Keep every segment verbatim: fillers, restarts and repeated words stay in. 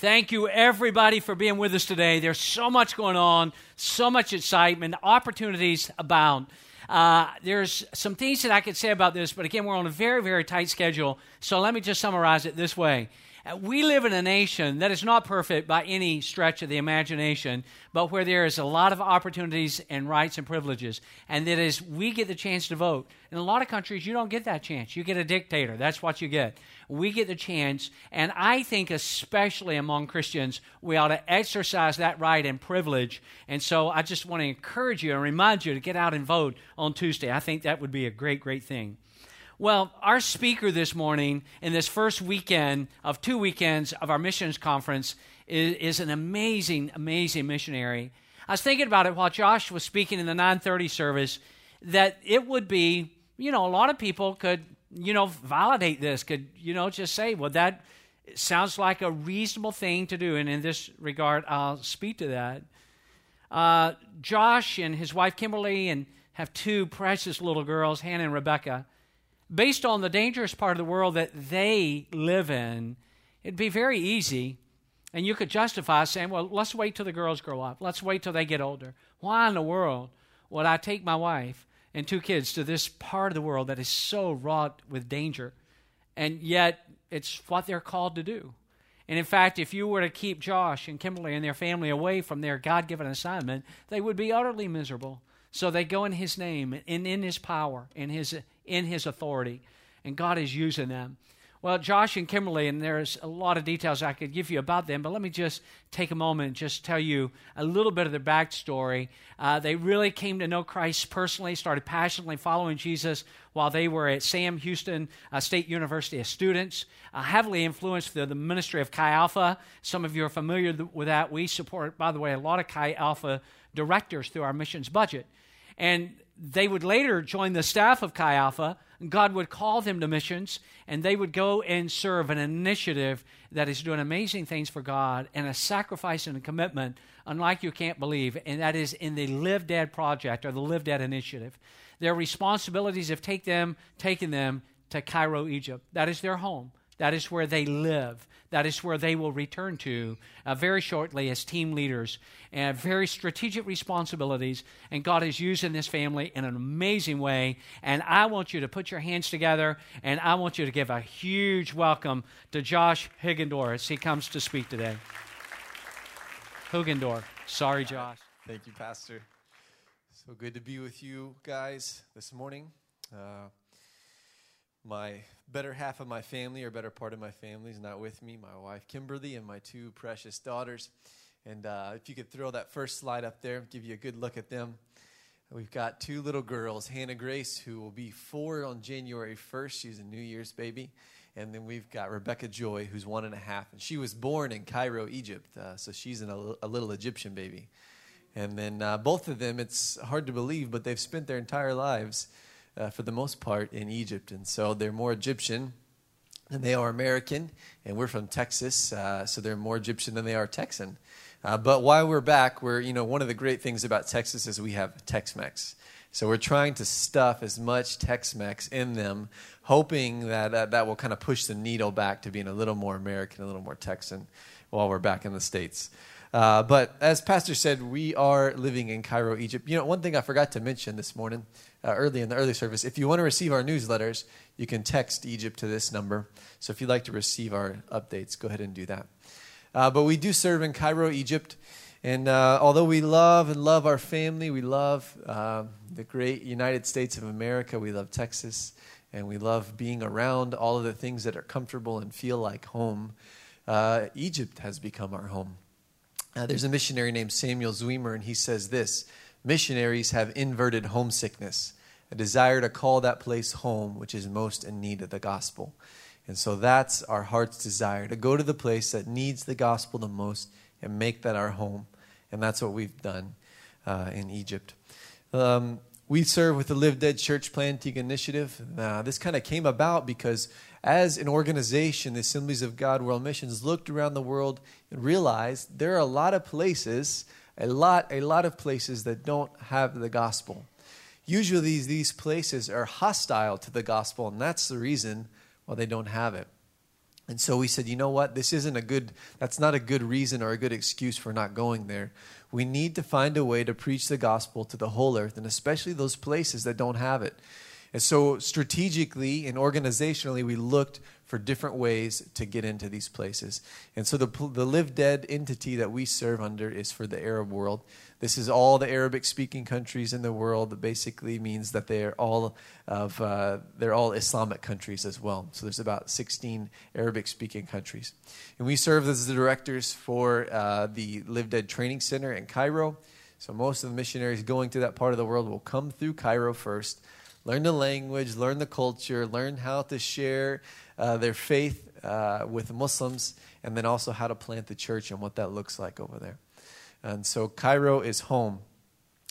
Thank you, everybody, for being with us today. There's so much going on, so much excitement, opportunities abound. Uh, there's some things that I could say about this, but again, we're on a very, very tight schedule, so let me just summarize it this way. We live in a nation that is not perfect by any stretch of the imagination, but where there is a lot of opportunities and rights and privileges, and that is we get the chance to vote. In a lot of countries, you don't get that chance. You get a dictator. That's what you get. We get the chance, and I think especially among Christians, we ought to exercise that right and privilege. And so I just want to encourage you and remind you to get out and vote on Tuesday. I think that would be a great, great thing. Well, our speaker this morning in this first weekend of two weekends of our missions conference is, is an amazing, amazing missionary. I was thinking about it while Josh was speaking in the nine thirty service that it would be, you know, a lot of people could, you know, validate this, could, you know, just say, well, that sounds like a reasonable thing to do. And in this regard, I'll speak to that. Uh, Josh and his wife, Kimberly, and have two precious little girls, Hannah and Rebecca. Based on the dangerous part of the world that they live in, it'd be very easy, and you could justify saying, well, let's wait till the girls grow up. Let's wait till they get older. Why in the world would I take my wife and two kids to this part of the world that is so wrought with danger? And yet it's what they're called to do. And in fact, if you were to keep Josh and Kimberly and their family away from their God-given assignment, they would be utterly miserable. So they go in his name, in, in his power, in his in his authority, and God is using them. Well, Josh and Kimberly, and there's a lot of details I could give you about them, but let me just take a moment and just tell you a little bit of their backstory. Uh, they really came to know Christ personally, started passionately following Jesus while they were at Sam Houston uh, State University as students, uh, heavily influenced the, the ministry of Chi Alpha. Some of you are familiar th- with that. We support, by the way, a lot of Chi Alpha directors through our missions budget. And they would later join the staff of Chi Alpha, and God would call them to missions, and they would go and serve an initiative that is doing amazing things for God and a sacrifice and a commitment unlike you can't believe, and that is in the Live Dead Project or the Live Dead Initiative. Their responsibilities have take them, taken them to Cairo, Egypt. That is their home. That is where they live. That is where they will return to uh, very shortly as team leaders and very strategic responsibilities. And God is using this family in an amazing way. And I want you to put your hands together, and I want you to give a huge welcome to Josh Hugendorf as he comes to speak today. Hugendorf. Sorry, Josh. Thank you, Pastor. So good to be with you guys this morning. Uh, My better half of my family, or better part of my family, is not with me. My wife, Kimberly, and my two precious daughters. And uh, if you could throw that first slide up there, give you a good look at them. We've got two little girls, Hannah Grace, who will be four on January first. She's a New Year's baby. And then we've got Rebecca Joy, who's one and a half. And she was born in Cairo, Egypt, uh, so she's an, a little Egyptian baby. And then uh, both of them, it's hard to believe, but they've spent their entire lives Uh, for the most part, in Egypt. And so they're more Egyptian than they are American. And we're from Texas, uh, so they're more Egyptian than they are Texan. Uh, but while we're back, we're, you know, one of the great things about Texas is we have Tex-Mex. So we're trying to stuff as much Tex-Mex in them, hoping that uh, that will kind of push the needle back to being a little more American, a little more Texan while we're back in the States. Uh, but as Pastor said, we are living in Cairo, Egypt. You know, one thing I forgot to mention this morning, uh, early in the early service, if you want to receive our newsletters, you can text Egypt to this number. So if you'd like to receive our updates, go ahead and do that. Uh, but we do serve in Cairo, Egypt. And uh, although we love and love our family, we love uh, the great United States of America, we love Texas, and we love being around all of the things that are comfortable and feel like home, uh, Egypt has become our home. Uh, there's a missionary named Samuel Zwemer, and he says this: missionaries have inverted homesickness, a desire to call that place home which is most in need of the gospel. And so that's our heart's desire, to go to the place that needs the gospel the most and make that our home. And that's what we've done uh, in Egypt. Um, we serve with the Live Dead Church Planting Initiative. Uh, this kind of came about because as an organization, the Assemblies of God World Missions looked around the world and realized there are a lot of places, a lot, a lot of places that don't have the gospel. Usually these, these places are hostile to the gospel, and that's the reason why they don't have it. And so we said, you know what, this isn't a good, that's not a good reason or a good excuse for not going there. We need to find a way to preach the gospel to the whole earth, and especially those places that don't have it. And so strategically and organizationally, we looked for different ways to get into these places. And so the, the Live Dead entity that we serve under is for the Arab world. This is all the Arabic-speaking countries in the world. That basically means that they're all of uh, they're all Islamic countries as well. So there's about sixteen Arabic-speaking countries, and we serve as the directors for uh, the Live Dead Training Center in Cairo. So most of the missionaries going to that part of the world will come through Cairo first, learn the language, learn the culture, learn how to share uh, their faith uh, with Muslims, and then also how to plant the church and what that looks like over there. And so Cairo is home.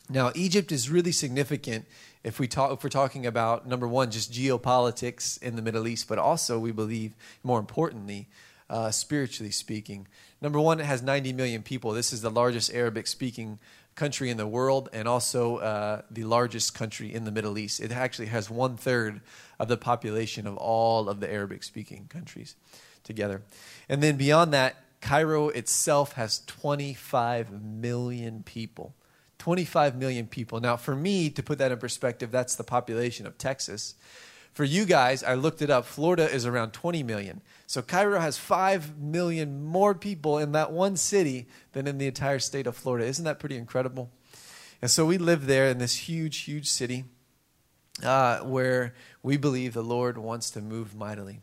Now, Egypt is really significant if, we talk, if we're talking about, number one, just geopolitics in the Middle East, but also, we believe, more importantly, uh, spiritually speaking. Number one, it has ninety million people. This is the largest Arabic-speaking country in the world, and also uh, the largest country in the Middle East. It actually has one-third of the population of all of the Arabic-speaking countries together. And then beyond that, Cairo itself has twenty-five million people. twenty-five million people. Now, for me, to put that in perspective, that's the population of Texas. For you guys, I looked it up, Florida is around twenty million. So Cairo has five million more people in that one city than in the entire state of Florida. Isn't that pretty incredible? And so we live there in this huge, huge city uh, where we believe the Lord wants to move mightily.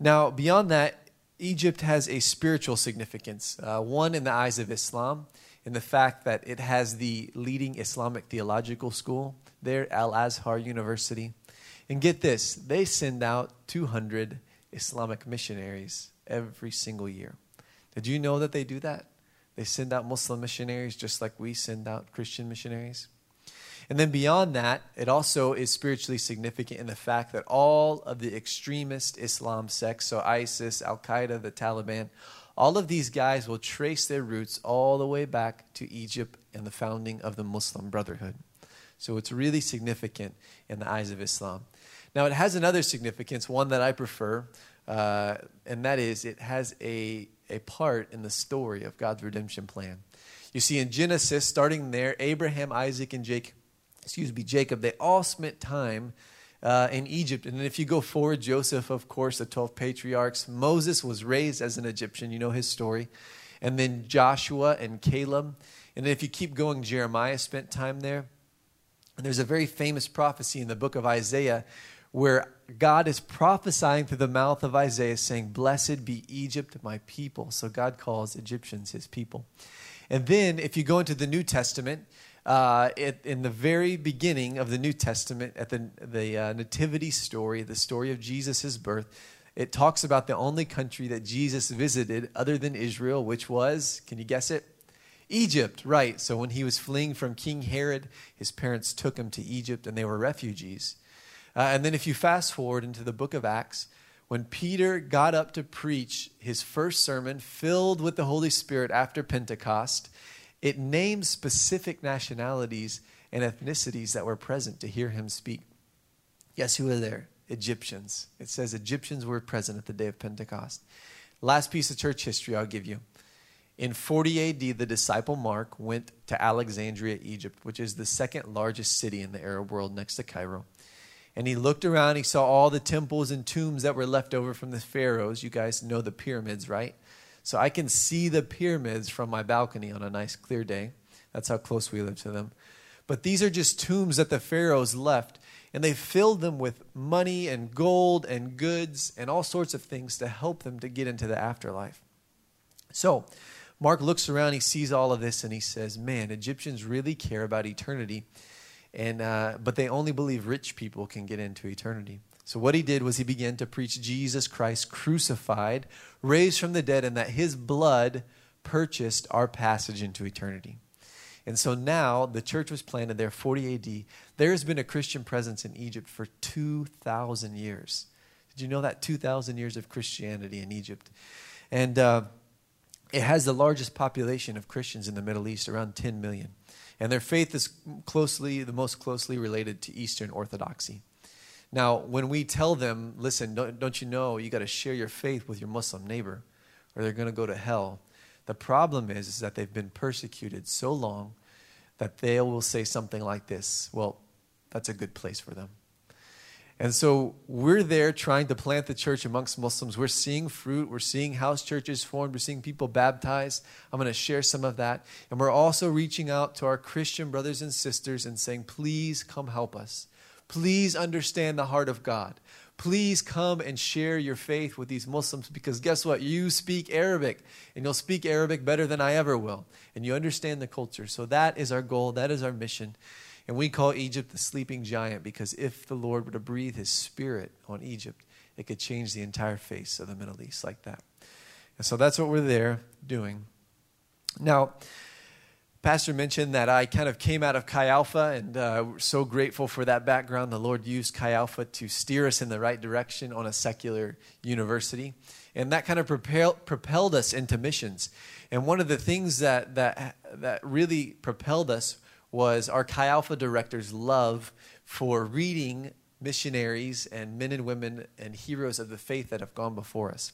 Now, beyond that, Egypt has a spiritual significance, uh, one in the eyes of Islam, in the fact that it has the leading Islamic theological school there, Al-Azhar University. And get this, they send out two hundred Islamic missionaries every single year. Did you know that they do that? They send out Muslim missionaries just like we send out Christian missionaries. And then beyond that, it also is spiritually significant in the fact that all of the extremist Islam sects, so ISIS, Al-Qaeda, the Taliban, all of these guys will trace their roots all the way back to Egypt and the founding of the Muslim Brotherhood. So it's really significant in the eyes of Islam. Now, it has another significance, one that I prefer, uh, and that is it has a, a part in the story of God's redemption plan. You see, in Genesis, starting there, Abraham, Isaac, and Jacob, excuse me, Jacob, they all spent time uh, in Egypt. And then if you go forward, Joseph, of course, the twelve patriarchs. Moses was raised as an Egyptian. You know his story. And then Joshua and Caleb. And then if you keep going, Jeremiah spent time there. And there's a very famous prophecy in the book of Isaiah where God is prophesying through the mouth of Isaiah saying, "Blessed be Egypt, my people." So God calls Egyptians his people. And then if you go into the New Testament, Uh, it, in the very beginning of the New Testament, at the, the uh, nativity story, the story of Jesus' birth, it talks about the only country that Jesus visited other than Israel, which was, can you guess it? Egypt, right. So when he was fleeing from King Herod, his parents took him to Egypt, and they were refugees. Uh, and then if you fast forward into the book of Acts, when Peter got up to preach his first sermon filled with the Holy Spirit after Pentecost, it names specific nationalities and ethnicities that were present to hear him speak. Guess who were there? Egyptians. It says Egyptians were present at the day of Pentecost. Last piece of church history I'll give you. In forty A D, the disciple Mark went to Alexandria, Egypt, which is the second largest city in the Arab world next to Cairo. And he looked around. He saw all the temples and tombs that were left over from the pharaohs. You guys know the pyramids, right? So I can see the pyramids from my balcony on a nice clear day. That's how close we live to them. But these are just tombs that the pharaohs left, and they filled them with money and gold and goods and all sorts of things to help them to get into the afterlife. So Mark looks around, he sees all of this, and he says, man, Egyptians really care about eternity, and uh, but they only believe rich people can get into eternity. So what he did was he began to preach Jesus Christ crucified, raised from the dead, and that his blood purchased our passage into eternity. And so now the church was planted there, forty A D. There has been a Christian presence in Egypt for two thousand years. Did you know that? two thousand years of Christianity in Egypt. And uh, it has the largest population of Christians in the Middle East, around ten million. And their faith is closely, the most closely related to Eastern Orthodoxy. Now, when we tell them, listen, don't, don't you know you got to share your faith with your Muslim neighbor or they're going to go to hell. The problem is, is that they've been persecuted so long that they will say something like this. Well, that's a good place for them. And so we're there trying to plant the church amongst Muslims. We're seeing fruit. We're seeing house churches formed. We're seeing people baptized. I'm going to share some of that. And we're also reaching out to our Christian brothers and sisters and saying, please come help us. Please understand the heart of God. Please come and share your faith with these Muslims because guess what? You speak Arabic and you'll speak Arabic better than I ever will. And you understand the culture. So that is our goal. That is our mission. And we call Egypt the sleeping giant because if the Lord were to breathe his spirit on Egypt, it could change the entire face of the Middle East like that. And so that's what we're there doing. Now, Pastor mentioned that I kind of came out of Chi Alpha, and uh, we're so grateful for that background. The Lord used Chi Alpha to steer us in the right direction on a secular university, and that kind of propelled, propelled us into missions. And one of the things that that that really propelled us was our Chi Alpha director's love for reading missionaries and men and women and heroes of the faith that have gone before us.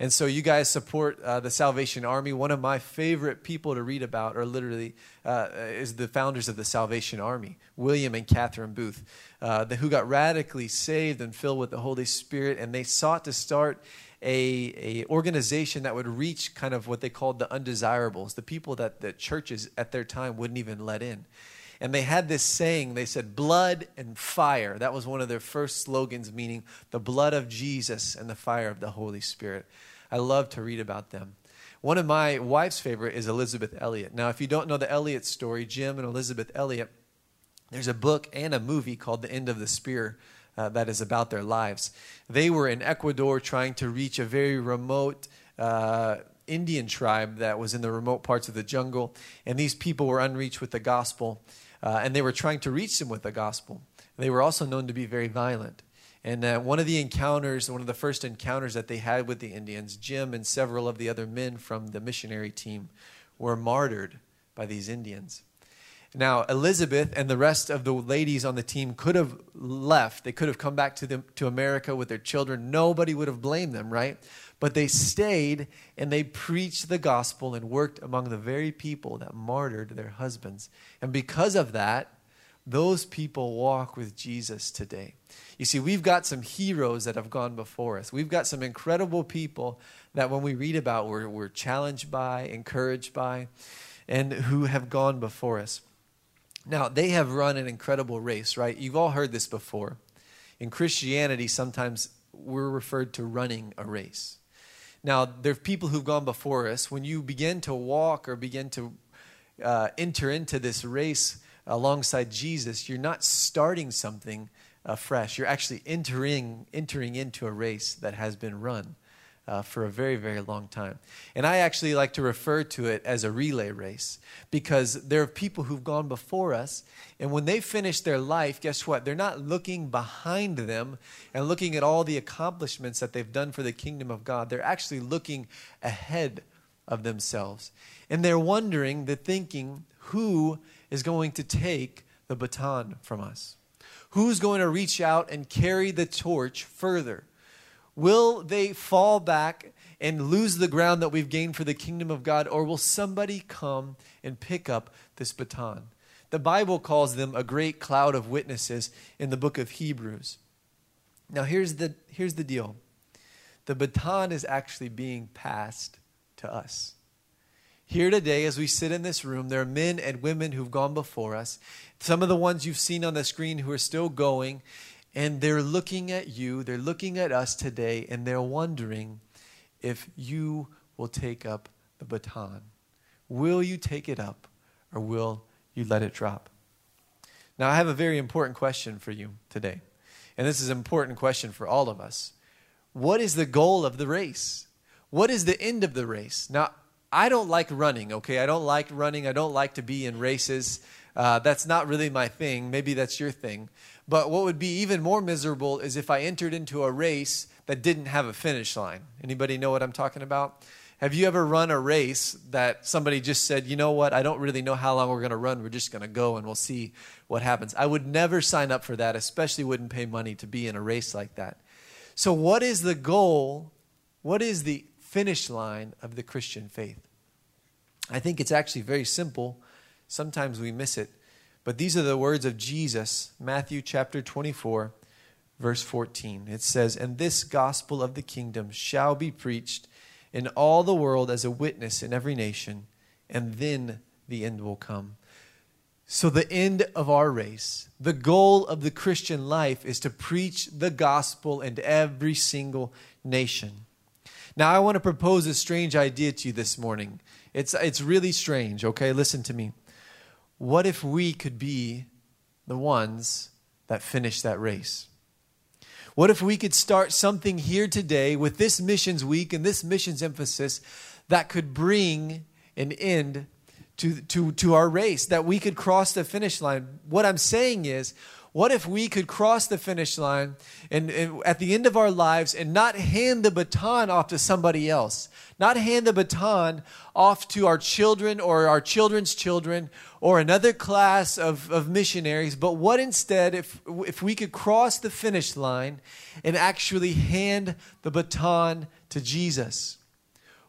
And so you guys support uh, the Salvation Army. One of my favorite people to read about, or literally, uh, is the founders of the Salvation Army, William and Catherine Booth, uh, the, who got radically saved and filled with the Holy Spirit, and they sought to start a, a organization that would reach kind of what they called the undesirables, the people that the churches at their time wouldn't even let in. And they had this saying, they said, blood and fire. That was one of their first slogans, meaning the blood of Jesus and the fire of the Holy Spirit. I love to read about them. One of my wife's favorite is Elizabeth Elliott. Now, if you don't know the Elliott story, Jim and Elizabeth Elliott, there's a book and a movie called The End of the Spear uh, that is about their lives. They were in Ecuador trying to reach a very remote uh Indian tribe that was in the remote parts of the jungle, and these people were unreached with the gospel, uh, and they were trying to reach them with the gospel. They were also known to be very violent, and uh, one of the encounters, one of the first encounters that they had with the Indians, Jim and several of the other men from the missionary team were martyred by these Indians. Now, Elizabeth and the rest of the ladies on the team could have left. They could have come back to them, to America with their children. Nobody would have blamed them, right? But they stayed and they preached the gospel and worked among the very people that martyred their husbands. And because of that, those people walk with Jesus today. You see, we've got some heroes that have gone before us. We've got some incredible people that when we read about, we're, we're challenged by, encouraged by, and who have gone before us. Now, they have run an incredible race, right? You've all heard this before. In Christianity, sometimes we're referred to running a race. Now, there are people who've gone before us. When you begin to walk or begin to uh, enter into this race alongside Jesus, you're not starting something afresh. You're actually entering entering into a race that has been run Uh, for a very, very long time. And I actually like to refer to it as a relay race because there are people who've gone before us, and when they finish their life, guess what? They're not looking behind them and looking at all the accomplishments that they've done for the kingdom of God. They're actually looking ahead of themselves. And they're wondering, they're thinking, who is going to take the baton from us? Who's going to reach out and carry the torch further? Will they fall back and lose the ground that we've gained for the kingdom of God, or will somebody come and pick up this baton? The Bible calls them a great cloud of witnesses in the book of Hebrews. Now, here's the, here's the deal. The baton is actually being passed to us. Here today, as we sit in this room, there are men and women who've gone before us. Some of the ones you've seen on the screen who are still going, and they're looking at you, they're looking at us today, and they're wondering if you will take up the baton. Will you take it up, or will you let it drop? Now, I have a very important question for you today, and this is an important question for all of us. What is the goal of the race? What is the end of the race? Now, I don't like running, okay? I don't like running. I don't like to be in races. Uh, that's not really my thing. Maybe that's your thing. But what would be even more miserable is if I entered into a race that didn't have a finish line. Anybody know what I'm talking about? Have you ever run a race that somebody just said, you know what, I don't really know how long we're going to run. We're just going to go and we'll see what happens. I would never sign up for that, especially wouldn't pay money to be in a race like that. So what is the goal? What is the finish line of the Christian faith? I think it's actually very simple. Sometimes we miss it. But these are the words of Jesus, Matthew chapter twenty-four, verse fourteen. It says, "And this gospel of the kingdom shall be preached in all the world as a witness in every nation, and then the end will come." So the end of our race, the goal of the Christian life, is to preach the gospel in every single nation. Now, I want to propose a strange idea to you this morning. It's, it's really strange, okay? Listen to me. What if we could be the ones that finish that race? What if we could start something here today with this missions week and this missions emphasis that could bring an end to, to, to our race, that we could cross the finish line? What I'm saying is, what if we could cross the finish line and, and at the end of our lives and not hand the baton off to somebody else, not hand the baton off to our children or our children's children or another class of, of missionaries, but what instead if, if we could cross the finish line and actually hand the baton to Jesus?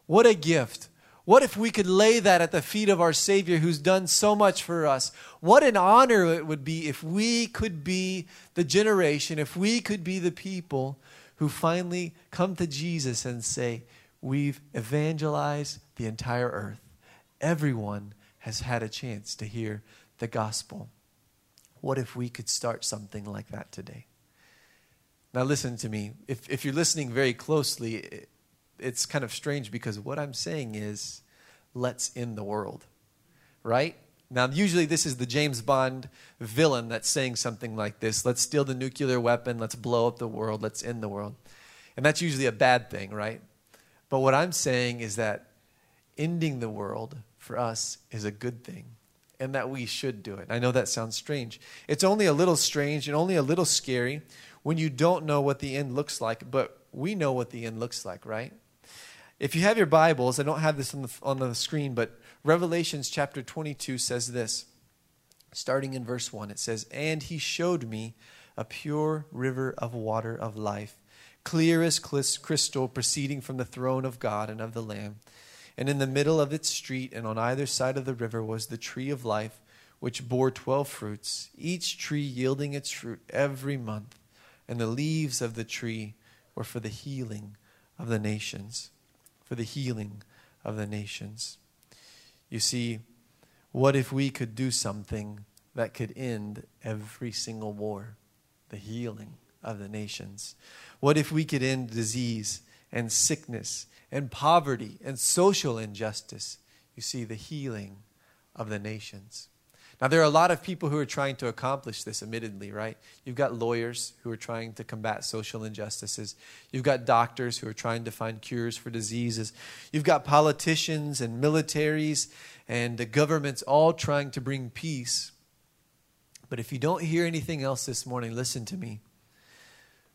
What a gift. What if we could lay that at the feet of our Savior who's done so much for us? What an honor it would be if we could be the generation, if we could be the people who finally come to Jesus and say, "We've evangelized the entire earth. Everyone has had a chance to hear the gospel." What if we could start something like that today? Now listen to me. If, if you're listening very closely, it, It's kind of strange because what I'm saying is, let's end the world, right? Now, usually this is the James Bond villain that's saying something like this. Let's steal the nuclear weapon. Let's blow up the world. Let's end the world. And that's usually a bad thing, right? But what I'm saying is that ending the world for us is a good thing and that we should do it. I know that sounds strange. It's only a little strange and only a little scary when you don't know what the end looks like, but we know what the end looks like, right? If you have your Bibles, I don't have this on the, on the screen, but Revelations chapter twenty-two says this, starting in verse one, it says, "And he showed me a pure river of water of life, clear as crystal, proceeding from the throne of God and of the Lamb. And in the middle of its street and on either side of the river was the tree of life, which bore twelve fruits, each tree yielding its fruit every month. And the leaves of the tree were for the healing of the nations." For the healing of the nations. You see, what if we could do something that could end every single war? The healing of the nations. What if we could end disease and sickness and poverty and social injustice? You see, the healing of the nations. Now, there are a lot of people who are trying to accomplish this, admittedly, right? You've got lawyers who are trying to combat social injustices. You've got doctors who are trying to find cures for diseases. You've got politicians and militaries and the governments all trying to bring peace. But if you don't hear anything else this morning, listen to me.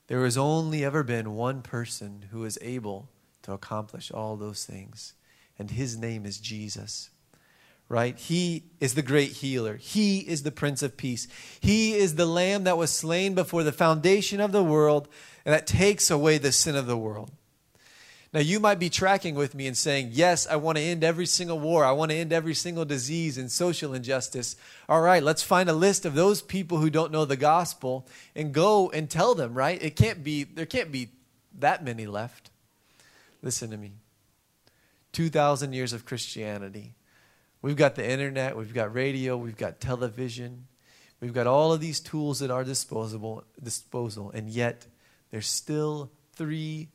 There has only ever been one person who is able to accomplish all those things, and his name is Jesus. Right? He is the great healer. He is the Prince of Peace. He is the Lamb that was slain before the foundation of the world and that takes away the sin of the world. Now, you might be tracking with me and saying, yes, I want to end every single war. I want to end every single disease and social injustice. All right, let's find a list of those people who don't know the gospel and go and tell them, right? It can't be, there can't be that many left. Listen to me. two thousand years of Christianity. We've got the internet, we've got radio, we've got television, we've got all of these tools at our disposable disposal, and yet there's still three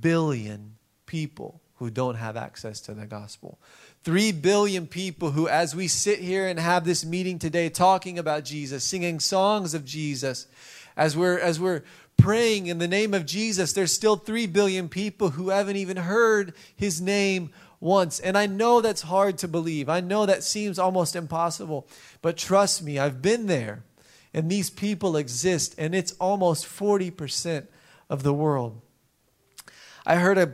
billion people who don't have access to the gospel. Three billion people who, as we sit here and have this meeting today, talking about Jesus, singing songs of Jesus, as we're as we're praying in the name of Jesus, there's still three billion people who haven't even heard his name once. And I know that's hard to believe. I know that seems almost impossible. But trust me, I've been there. And these people exist. And it's almost forty percent of the world. I heard a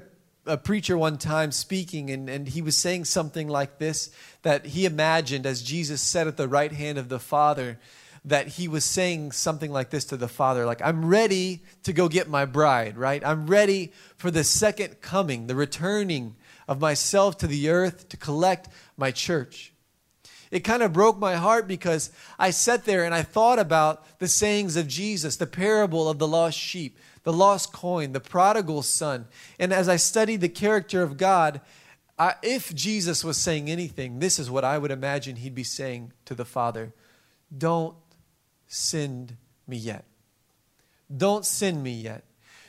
a preacher one time speaking, and, and he was saying something like this, that he imagined as Jesus sat at the right hand of the Father, that he was saying something like this to the Father, like, I'm ready to go get my bride, right? I'm ready for the second coming, the returning of myself to the earth to collect my church. It kind of broke my heart because I sat there and I thought about the sayings of Jesus, the parable of the lost sheep, the lost coin, the prodigal son. And as I studied the character of God, I, if Jesus was saying anything, this is what I would imagine he'd be saying to the Father. Don't send me yet. Don't send me yet.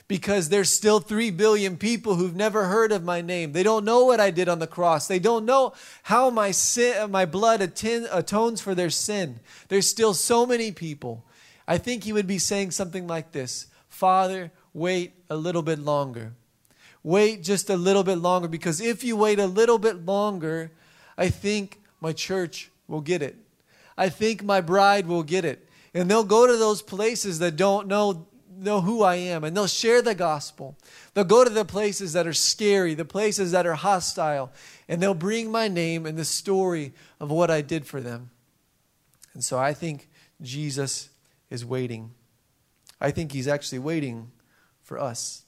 Because there's still three billion people who've never heard of my name. They don't know what I did on the cross. They don't know how my sin, my blood atten- atones for their sin. There's still so many people. I think he would be saying something like this. Father, wait a little bit longer. Wait just a little bit longer. Because if you wait a little bit longer, I think my church will get it. I think my bride will get it. And they'll go to those places that don't know, know who I am. And they'll share the gospel. They'll go to the places that are scary, the places that are hostile. And they'll bring my name and the story of what I did for them. And so I think Jesus is waiting. I think he's actually waiting for us.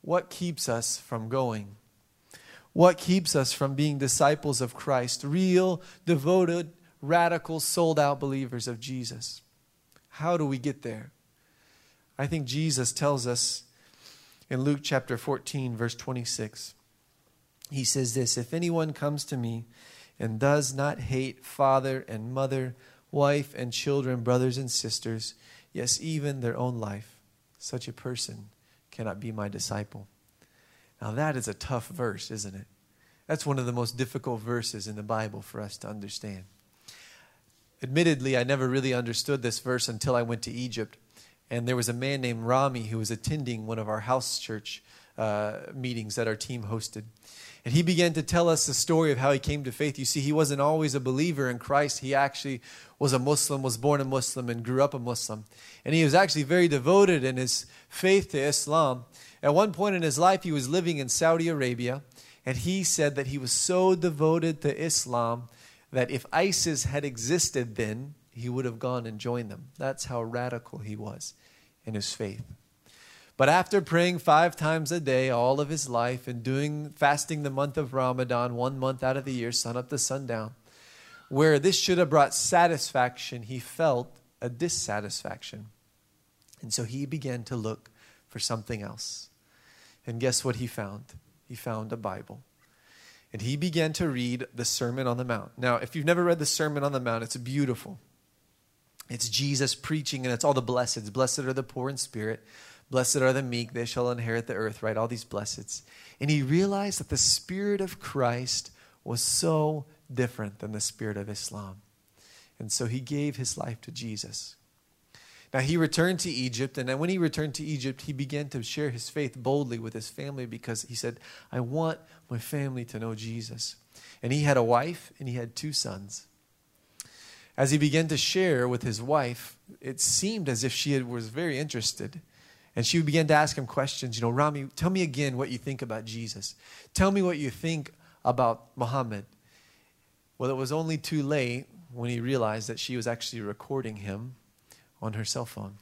What keeps us from going? What keeps us from being disciples of Christ, real, devoted, radical, sold-out believers of Jesus? How do we get there? I think Jesus tells us in Luke chapter fourteen, verse twenty-six. He says this, if anyone comes to me and does not hate father and mother, wife and children, brothers and sisters, yes, even their own life, such a person cannot be my disciple. Now that is a tough verse, isn't it? That's one of the most difficult verses in the Bible for us to understand. Admittedly, I never really understood this verse until I went to Egypt. And there was a man named Rami who was attending one of our house church uh, meetings that our team hosted. And he began to tell us the story of how he came to faith. You see, he wasn't always a believer in Christ. He actually was a Muslim, was born a Muslim, and grew up a Muslim. And he was actually very devoted in his faith to Islam. At one point in his life, he was living in Saudi Arabia, and he said that he was so devoted to Islam that if ISIS had existed then, he would have gone and joined them. That's how radical he was in his faith. But after praying five times a day all of his life and doing fasting the month of Ramadan, one month out of the year, sun up to sundown, where this should have brought satisfaction, he felt a dissatisfaction. And so he began to look for something else. And guess what he found? He found a Bible. And he began to read the Sermon on the Mount. Now, if you've never read the Sermon on the Mount, it's beautiful. It's Jesus preaching, and it's all the blesseds. Blessed are the poor in spirit. Blessed are the meek, they shall inherit the earth, right? All these blesseds. And he realized that the spirit of Christ was so different than the spirit of Islam. And so he gave his life to Jesus. Now he returned to Egypt, and when he returned to Egypt, he began to share his faith boldly with his family because he said, I want my family to know Jesus. And he had a wife and he had two sons. As he began to share with his wife, it seemed as if she was very interested. And she began to ask him questions. You know, Rami, tell me again what you think about Jesus. Tell me what you think about Muhammad. Well, it was only too late when he realized that she was actually recording him on her cell phone.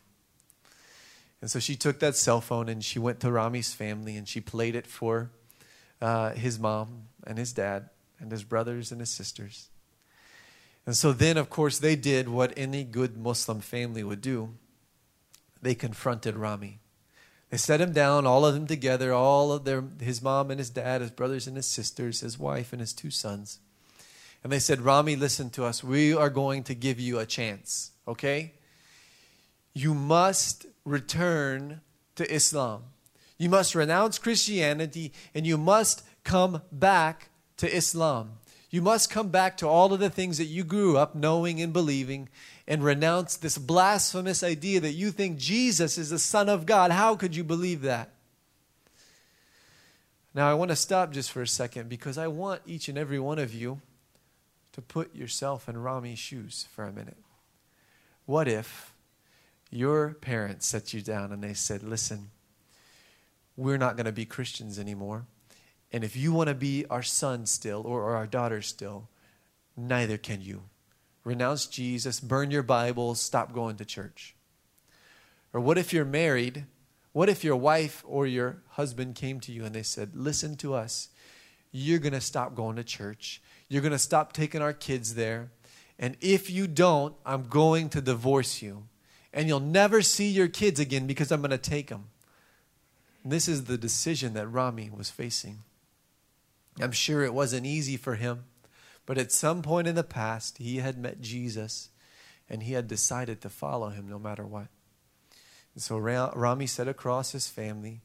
And so she took that cell phone and she went to Rami's family and she played it for uh, his mom and his dad and his brothers and his sisters. And so then, of course, they did what any good Muslim family would do. They confronted Rami. They set him down, all of them together, all of their, his mom and his dad, his brothers and his sisters, his wife and his two sons. And they said, Rami, listen to us. We are going to give you a chance, okay? You must return to Islam. You must renounce Christianity and you must come back to Islam. You must come back to all of the things that you grew up knowing and believing and renounce this blasphemous idea that you think Jesus is the Son of God. How could you believe that? Now, I want to stop just for a second because I want each and every one of you to put yourself in Rami's shoes for a minute. What if your parents set you down and they said, listen, we're not going to be Christians anymore. And if you want to be our son still or, or our daughter still, neither can you. Renounce Jesus, burn your Bible, stop going to church. Or what if you're married? What if your wife or your husband came to you and they said, listen to us, you're going to stop going to church. You're going to stop taking our kids there. And if you don't, I'm going to divorce you. And you'll never see your kids again because I'm going to take them. And this is the decision that Rami was facing. I'm sure it wasn't easy for him, but at some point in the past, he had met Jesus and he had decided to follow him no matter what. And so Rami set across his family,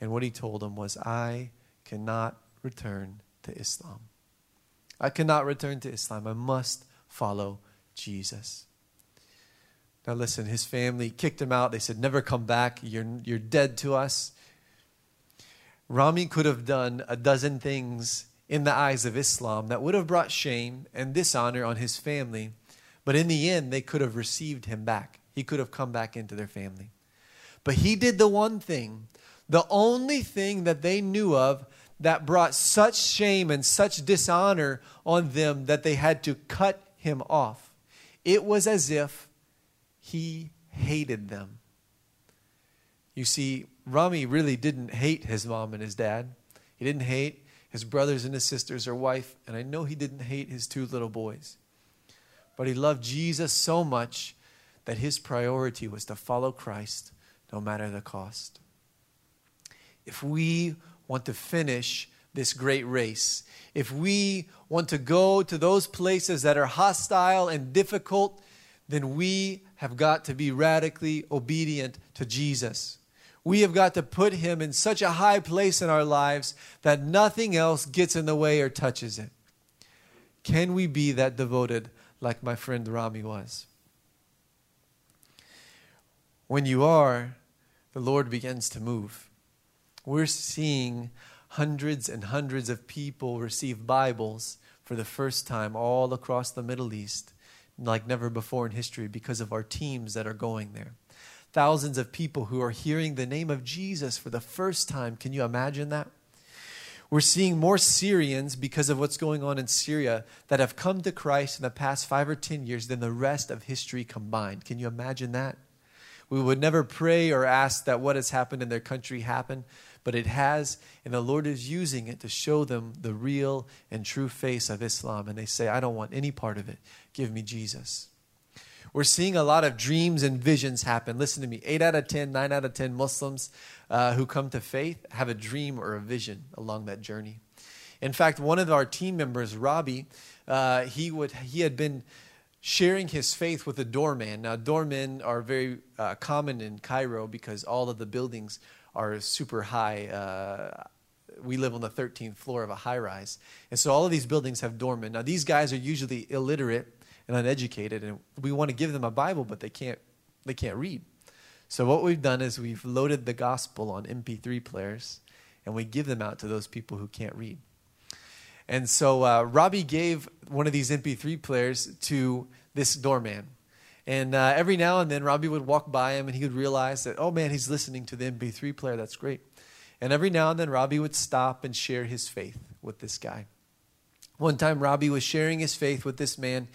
and what he told him was, I cannot return to Islam. I cannot return to Islam. I must follow Jesus. Now listen, his family kicked him out. They said, never come back. You're, you're dead to us. Rami could have done a dozen things in the eyes of Islam that would have brought shame and dishonor on his family. But in the end, they could have received him back. He could have come back into their family. But he did the one thing, the only thing that they knew of that brought such shame and such dishonor on them that they had to cut him off. It was as if he hated them. You see, Rami really didn't hate his mom and his dad. He didn't hate his brothers and his sisters or wife, and I know he didn't hate his two little boys. But he loved Jesus so much that his priority was to follow Christ no matter the cost. If we want to finish this great race, if we want to go to those places that are hostile and difficult, then we have got to be radically obedient to Jesus. We have got to put him in such a high place in our lives that nothing else gets in the way or touches it. Can we be that devoted like my friend Rami was? When you are, the Lord begins to move. We're seeing hundreds and hundreds of people receive Bibles for the first time all across the Middle East, like never before in history, because of our teams that are going there. Thousands of people who are hearing the name of Jesus for the first time. Can you imagine that? We're seeing more Syrians because of what's going on in Syria that have come to Christ in the past five or ten years than the rest of history combined. Can you imagine that? We would never pray or ask that what has happened in their country happen, but it has, and the Lord is using it to show them the real and true face of Islam. And they say, I don't want any part of it. Give me Jesus. We're seeing a lot of dreams and visions happen. Listen to me, eight out of ten, nine out of ten Muslims uh, who come to faith have a dream or a vision along that journey. In fact, one of our team members, Robbie, uh, he would he had been sharing his faith with a doorman. Now, doormen are very uh, common in Cairo because all of the buildings are super high. Uh, we live on the thirteenth floor of a high-rise. And so all of these buildings have doormen. Now, these guys are usually illiterate and uneducated, and we want to give them a Bible, but they can't, they can't read. So what we've done is we've loaded the gospel on M P three players, and we give them out to those people who can't read. And so uh, Robbie gave one of these M P three players to this doorman. And uh, every now and then, Robbie would walk by him, and he would realize that, oh, man, he's listening to the M P three player. That's great. And every now and then, Robbie would stop and share his faith with this guy. One time, Robbie was sharing his faith with this man.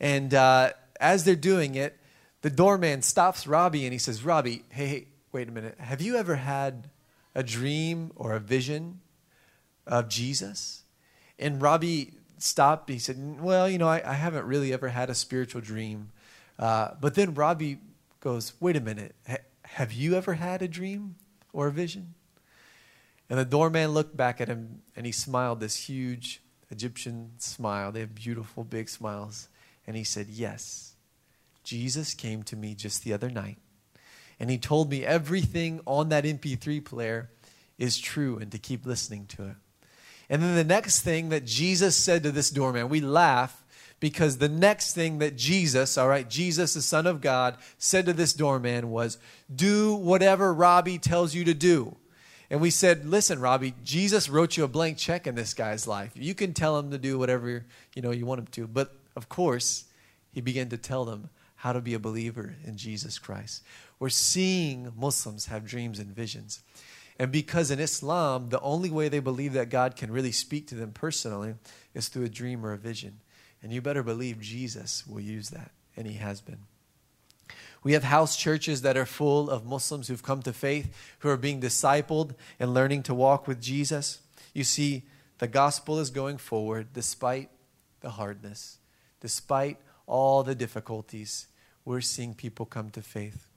And uh, as they're doing it, the doorman stops Robbie, and he says, Robbie, hey, hey, wait a minute. Have you ever had a dream or a vision of Jesus? And Robbie stopped. He said, well, you know, I, I haven't really ever had a spiritual dream. Uh, but then Robbie goes, wait a minute. Ha- have you ever had a dream or a vision? And the doorman looked back at him, and he smiled this huge Egyptian smile. They have beautiful, big smiles. And he said, yes, Jesus came to me just the other night. And he told me everything on that M P three player is true and to keep listening to it. And then the next thing that Jesus said to this doorman, we laugh because the next thing that Jesus, all right, Jesus, the Son of God, said to this doorman was, do whatever Robbie tells you to do. And we said, listen, Robbie, Jesus wrote you a blank check in this guy's life. You can tell him to do whatever, you know, you want him to. But of course, he began to tell them how to be a believer in Jesus Christ. We're seeing Muslims have dreams and visions. And because in Islam, the only way they believe that God can really speak to them personally is through a dream or a vision. And you better believe Jesus will use that, and he has been. We have house churches that are full of Muslims who've come to faith, who are being discipled and learning to walk with Jesus. You see, the gospel is going forward despite the hardness, despite all the difficulties. We're seeing people come to faith.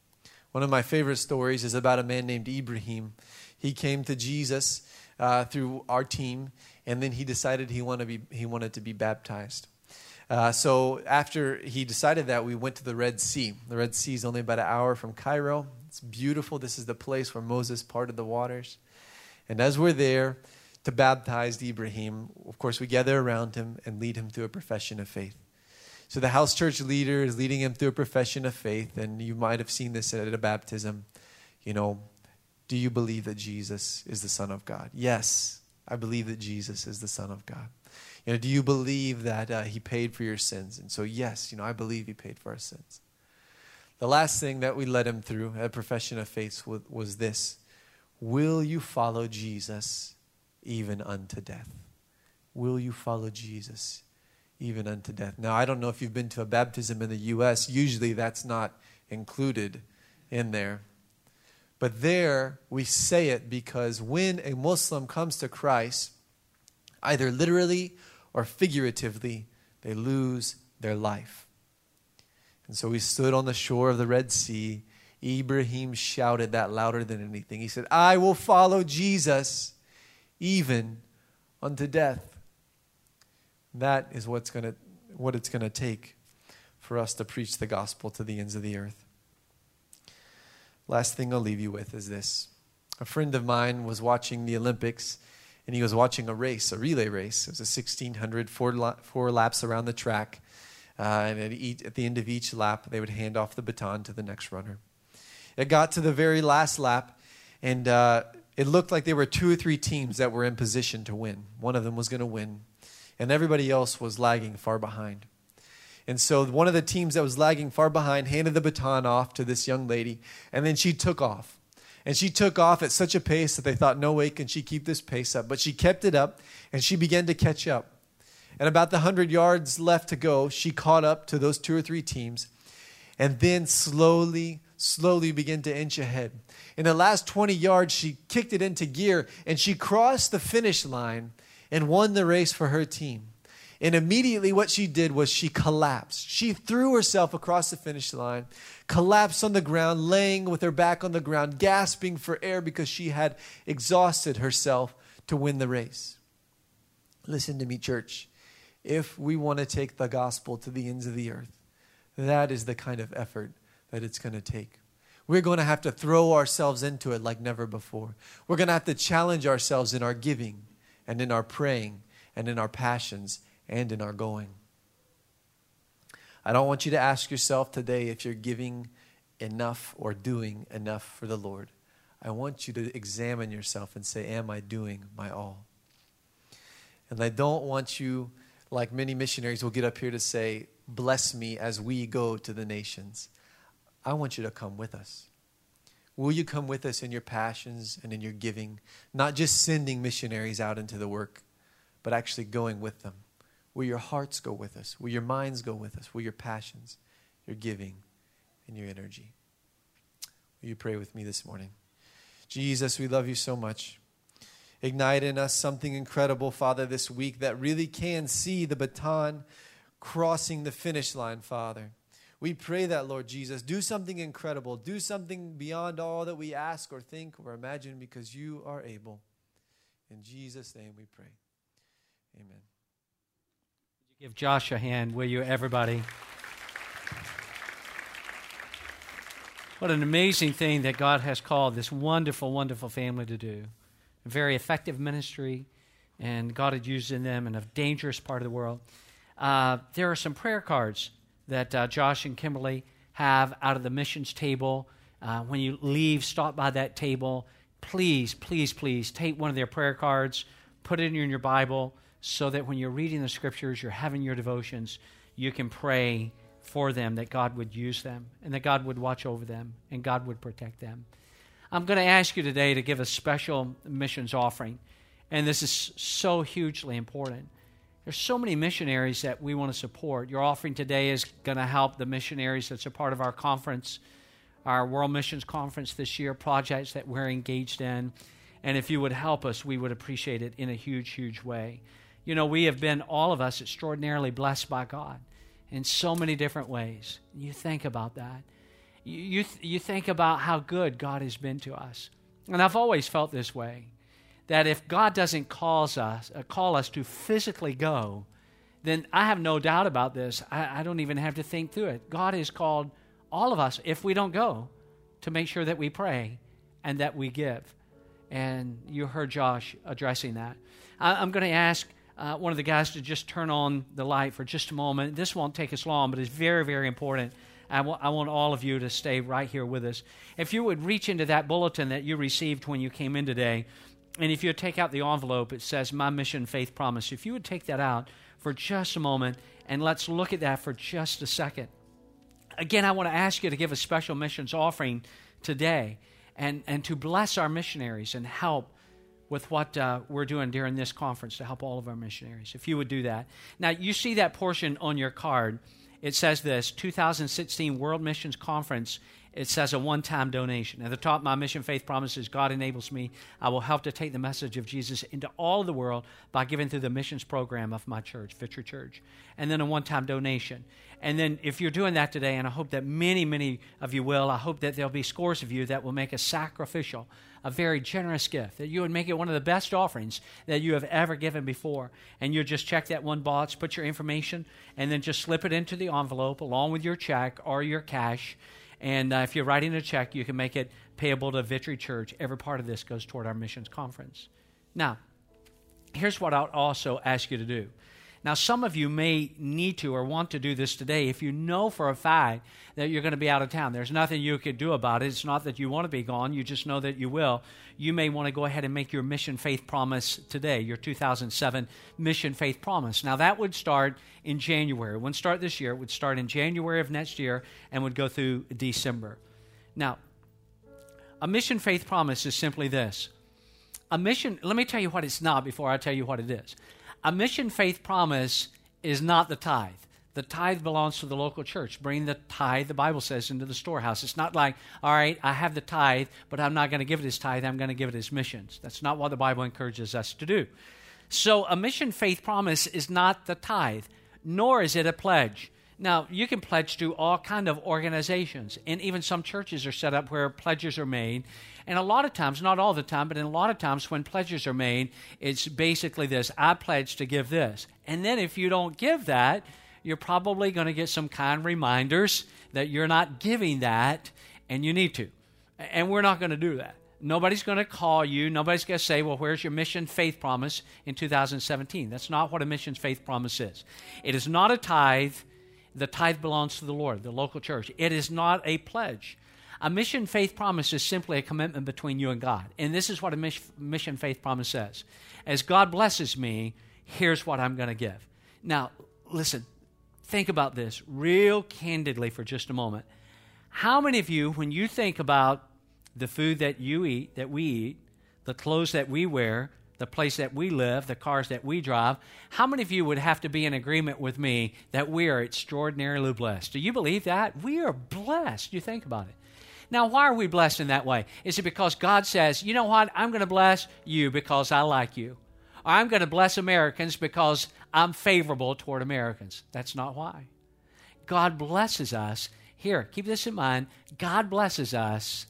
One of my favorite stories is about a man named Ibrahim. He came to Jesus uh, through our team, and then he decided he wanted to be, he wanted to be baptized. Uh, so after he decided that, we went to the Red Sea. The Red Sea is only about an hour from Cairo. It's beautiful. This is the place where Moses parted the waters. And as we're there to baptize Ibrahim, of course, we gather around him and lead him through a profession of faith. So the house church leader is leading him through a profession of faith, and you might have seen this at a baptism. You know, do you believe that Jesus is the Son of God? Yes, I believe that Jesus is the Son of God. You know, do you believe that uh, he paid for your sins? And so, yes, you know, I believe he paid for our sins. The last thing that we led him through at a profession of faith was, was this. Will you follow Jesus even unto death? Will you follow Jesus even unto death? Now, I don't know if you've been to a baptism in the U S Usually that's not included in there. But there we say it because when a Muslim comes to Christ, either literally or figuratively, they lose their life. And so we stood on the shore of the Red Sea. Ibrahim shouted that louder than anything. He said, I will follow Jesus even unto death. That is what's gonna, what it's going to take for us to preach the gospel to the ends of the earth. Last thing I'll leave you with is this. A friend of mine was watching the Olympics, and he was watching a race, a relay race. It was a sixteen hundred, four, la- four laps around the track. Uh, and at, each, at the end of each lap, they would hand off the baton to the next runner. It got to the very last lap, and uh, it looked like there were two or three teams that were in position to win. One of them was going to win. And everybody else was lagging far behind. And so one of the teams that was lagging far behind handed the baton off to this young lady, and then she took off. And she took off at such a pace that they thought, no way can she keep this pace up. But she kept it up, and she began to catch up. And about the one hundred yards left to go, she caught up to those two or three teams, and then slowly, slowly began to inch ahead. In the last twenty yards, she kicked it into gear, and she crossed the finish line and won the race for her team. And immediately what she did was she collapsed. She threw herself across the finish line, collapsed on the ground, laying with her back on the ground, gasping for air because she had exhausted herself to win the race. Listen to me, church. If we want to take the gospel to the ends of the earth, that is the kind of effort that it's going to take. We're going to have to throw ourselves into it like never before. We're going to have to challenge ourselves in our giving, and in our praying, and in our passions, and in our going. I don't want you to ask yourself today if you're giving enough or doing enough for the Lord. I want you to examine yourself and say, am I doing my all? And I don't want you, like many missionaries will get up here to say, bless me as we go to the nations. I want you to come with us. Will you come with us in your passions and in your giving, not just sending missionaries out into the work, but actually going with them? Will your hearts go with us? Will your minds go with us? Will your passions, your giving, and your energy? Will you pray with me this morning? Jesus, we love you so much. Ignite in us something incredible, Father, this week that really can see the baton crossing the finish line, Father. We pray that, Lord Jesus, do something incredible. Do something beyond all that we ask or think or imagine because you are able. In Jesus' name we pray. Amen. Give Josh a hand, will you, everybody? What an amazing thing that God has called this wonderful, wonderful family to do. A very effective ministry, and God had used in them in a dangerous part of the world. Uh, there are some prayer cards that uh, Josh and Kimberly have out of the missions table. Uh, when you leave, stop by that table. Please, please, please take one of their prayer cards, put it in your Bible, so that when you're reading the scriptures, you're having your devotions, you can pray for them that God would use them and that God would watch over them and God would protect them. I'm going to ask you today to give a special missions offering. And this is so hugely important. There's so many missionaries that we want to support. Your offering today is going to help the missionaries that's a part of our conference, our World Missions Conference this year, projects that we're engaged in. And if you would help us, we would appreciate it in a huge, huge way. You know, we have been, all of us, extraordinarily blessed by God in so many different ways. You think about that. You, you, th- you think about how good God has been to us. And I've always felt this way, that if God doesn't calls us, uh, call us to physically go, then I have no doubt about this. I, I don't even have to think through it. God has called all of us, if we don't go, to make sure that we pray and that we give. And you heard Josh addressing that. I, I'm going to ask uh, one of the guys to just turn on the light for just a moment. This won't take us long, but it's very, very important. I, w- I want all of you to stay right here with us. If you would reach into that bulletin that you received when you came in today, and if you take out the envelope, it says, My Mission, Faith, Promise. If you would take that out for just a moment, and let's look at that for just a second. Again, I want to ask you to give a special missions offering today and, and to bless our missionaries and help with what uh, we're doing during this conference to help all of our missionaries, if you would do that. Now, you see that portion on your card. It says this, two thousand sixteen World Missions Conference. It says a one-time donation. At the top, My Mission Faith Promises, God enables me. I will help to take the message of Jesus into all the world by giving through the missions program of my church, Victory Church. And then a one-time donation. And then if you're doing that today, and I hope that many, many of you will, I hope that there'll be scores of you that will make a sacrificial, a very generous gift, that you would make it one of the best offerings that you have ever given before. And you just check that one box, put your information, and then just slip it into the envelope along with your check or your cash. And uh, if you're writing a check, you can make it payable to Victory Church. Every part of this goes toward our missions conference. Now, here's what I'll also ask you to do. Now, some of you may need to or want to do this today if you know for a fact that you're going to be out of town. There's nothing you could do about it. It's not that you want to be gone. You just know that you will. You may want to go ahead and make your Mission Faith Promise today, your two thousand seven Mission Faith Promise. Now, that would start in January. It wouldn't start this year. It would start in January of next year and would go through December. Now, a Mission Faith Promise is simply this. A mission, let me tell you what it's not before I tell you what it is. A Mission Faith Promise is not the tithe. The tithe belongs to the local church. Bring the tithe, the Bible says, into the storehouse. It's not like, all right, I have the tithe, but I'm not going to give it as tithe. I'm going to give it as missions. That's not what the Bible encourages us to do. So a Mission Faith Promise is not the tithe, nor is it a pledge. Now, you can pledge to all kind of organizations, and even some churches are set up where pledges are made. And a lot of times, not all the time, but in a lot of times when pledges are made, it's basically this, I pledge to give this. And then if you don't give that, you're probably going to get some kind reminders that you're not giving that and you need to. And we're not going to do that. Nobody's going to call you. Nobody's going to say, well, where's your Mission Faith Promise in two thousand seventeen? That's not what a Mission Faith Promise is. It is not a tithe. The tithe belongs to the Lord, the local church. It is not a pledge. A Mission Faith Promise is simply a commitment between you and God. And this is what a Mission Faith Promise says. As God blesses me, here's what I'm going to give. Now, listen, think about this real candidly for just a moment. How many of you, when you think about the food that you eat, that we eat, the clothes that we wear, the place that we live, the cars that we drive, how many of you would have to be in agreement with me that we are extraordinarily blessed? Do you believe that? We are blessed. You think about it. Now, why are we blessed in that way? Is it because God says, you know what, I'm going to bless you because I like you. Or I'm going to bless Americans because I'm favorable toward Americans. That's not why. God blesses us. Here, keep this in mind. God blesses us.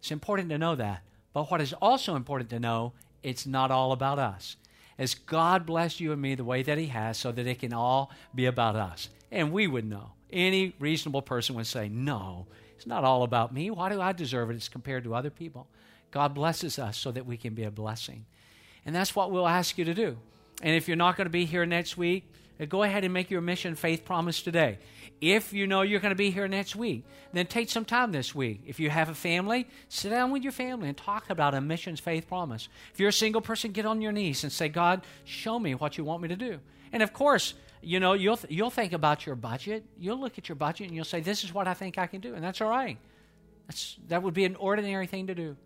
It's important to know that. But what is also important to know, it's not all about us. As God blessed you and me the way that he has so that it can all be about us. And we would know. Any reasonable person would say, no, it's not all about me. Why do I deserve it? It's compared to other people. God blesses us so that we can be a blessing. And that's what we'll ask you to do. And if you're not going to be here next week, go ahead and make your Mission Faith Promise today. If you know you're going to be here next week, then take some time this week. If you have a family, sit down with your family and talk about a Mission Faith Promise. If you're a single person, get on your knees and say, God, show me what you want me to do. And of course, you know, you'll th- you'll think about your budget. You'll look at your budget and you'll say, this is what I think I can do. And that's all right. That's, that would be an ordinary thing to do.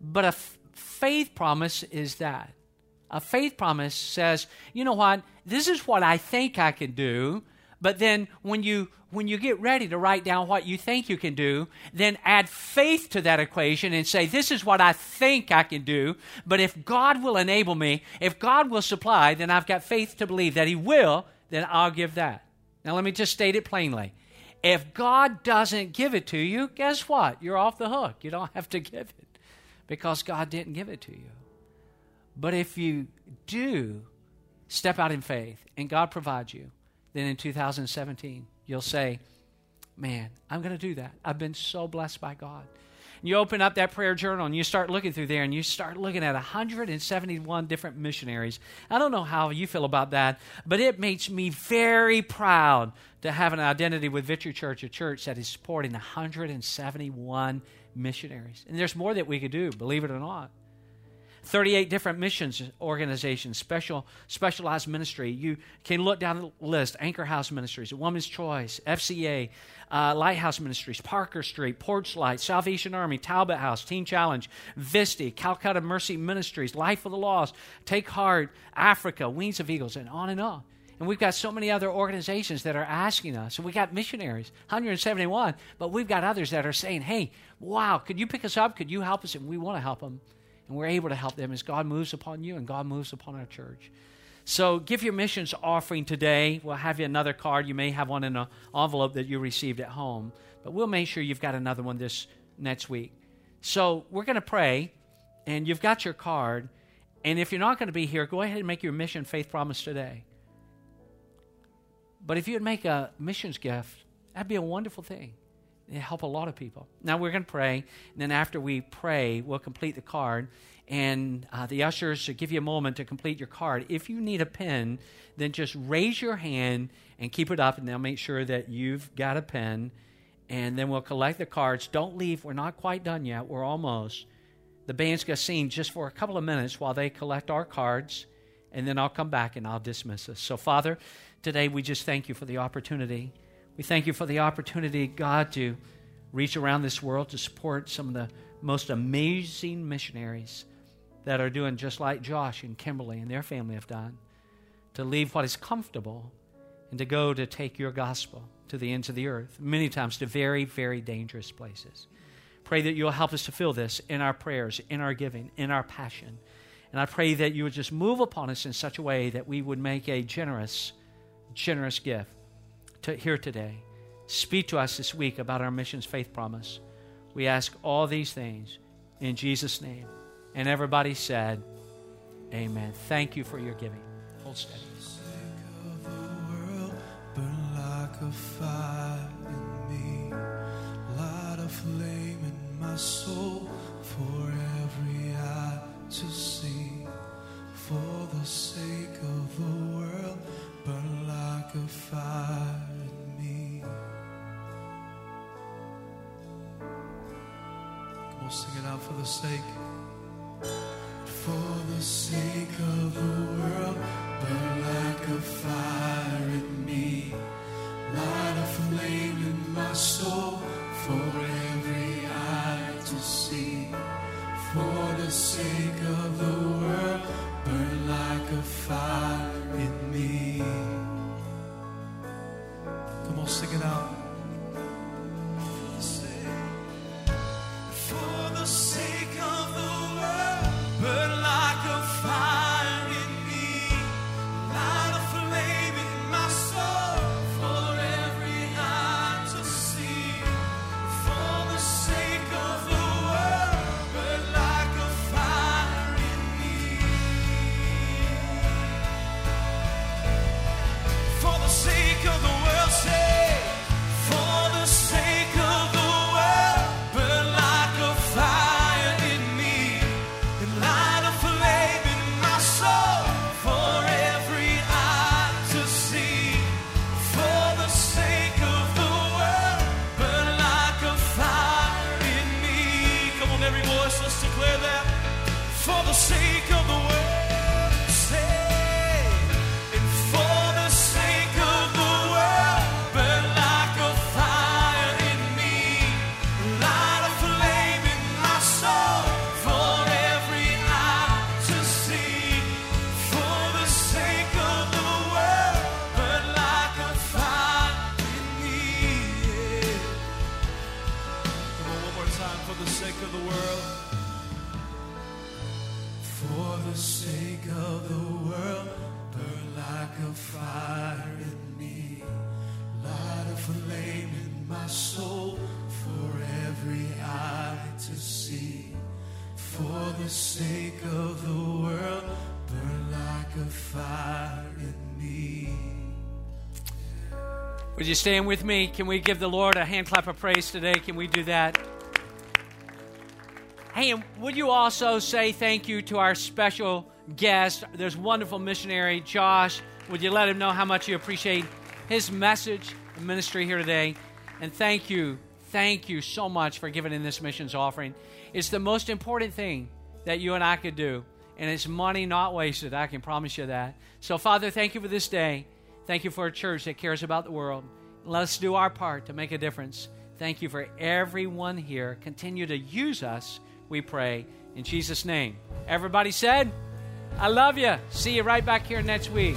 But a f- faith promise is that. A faith promise says, you know what, this is what I think I can do, but then when you when you get ready to write down what you think you can do, then add faith to that equation and say, this is what I think I can do, but if God will enable me, if God will supply, then I've got faith to believe that He will, then I'll give that. Now let me just state it plainly. If God doesn't give it to you, guess what? You're off the hook. You don't have to give it because God didn't give it to you. But if you do step out in faith and God provides you, then in two thousand seventeen, you'll say, man, I'm going to do that. I've been so blessed by God. And you open up that prayer journal and you start looking through there and you start looking at one hundred seventy-one different missionaries. I don't know how you feel about that, but it makes me very proud to have an identity with Victory Church, a church that is supporting one hundred seventy-one missionaries. And there's more that we could do, believe it or not. thirty-eight different missions organizations, special specialized ministry. You can look down the list. Anchor House Ministries, Woman's Choice, F C A, uh, Lighthouse Ministries, Parker Street, Porch Light, Salvation Army, Talbot House, Teen Challenge, Visty, Calcutta Mercy Ministries, Life of the Lost, Take Heart, Africa, Wings of Eagles, and on and on. And we've got so many other organizations that are asking us. And we got missionaries, one hundred seventy-one, but we've got others that are saying, hey, wow, could you pick us up? Could you help us? And we want to help them. And we're able to help them as God moves upon you and God moves upon our church. So give your missions offering today. We'll have you another card. You may have one in an envelope that you received at home. But we'll make sure you've got another one this next week. So we're going to pray, and you've got your card. And if you're not going to be here, go ahead and make your mission faith promise today. But if you'd make a missions gift, that'd be a wonderful thing. It'll help a lot of people. Now we're going to pray, and then after we pray, we'll complete the card. And uh, the ushers should give you a moment to complete your card. If you need a pen, then just raise your hand and keep it up, and they'll make sure that you've got a pen. And then we'll collect the cards. Don't leave. We're not quite done yet. We're almost. The band's going to sing just for a couple of minutes while they collect our cards, and then I'll come back and I'll dismiss us. So, Father, today we just thank you for the opportunity. We thank you for the opportunity, God, to reach around this world to support some of the most amazing missionaries that are doing just like Josh and Kimberly and their family have done, to leave what is comfortable and to go to take your gospel to the ends of the earth, many times to very, very dangerous places. Pray that you'll help us to feel this in our prayers, in our giving, in our passion. And I pray that you would just move upon us in such a way that we would make a generous, generous gift. To here today. Speak to us this week about our missions faith promise. We ask all these things in Jesus' name. And everybody said, amen. Thank you for your giving. Hold steady. For the sake of the world, burn like a fire in me. Come on, sing it out for the sake. For the sake of the world, burn like a fire in me. Light a flame in my soul for every eye to see. For the sake of the world, burn like a fire in me. Come on, sing it out. For the sake, for the sake of the world, burn like a fire in me. Light a flame in my soul for every eye to see. For the sake of the world, burn like a fire in me. For the sake of the world, say. sake of the world, burn like a fire in me. Would you stand with me? Can we give the Lord a hand clap of praise today? Can we do that? Hey, and would you also say thank you to our special guest, this wonderful missionary, Josh. Would you let him know how much you appreciate his message and ministry here today? And thank you, thank you so much for giving in this missions offering. It's the most important thing that you and I could do, and it's money not wasted. I can promise you that. So, Father, thank you for this day. Thank you for a church that cares about the world. Let us do our part to make a difference. Thank you for everyone here. Continue to use us, we pray, in Jesus' name. Everybody said, I love you. See you right back here next week.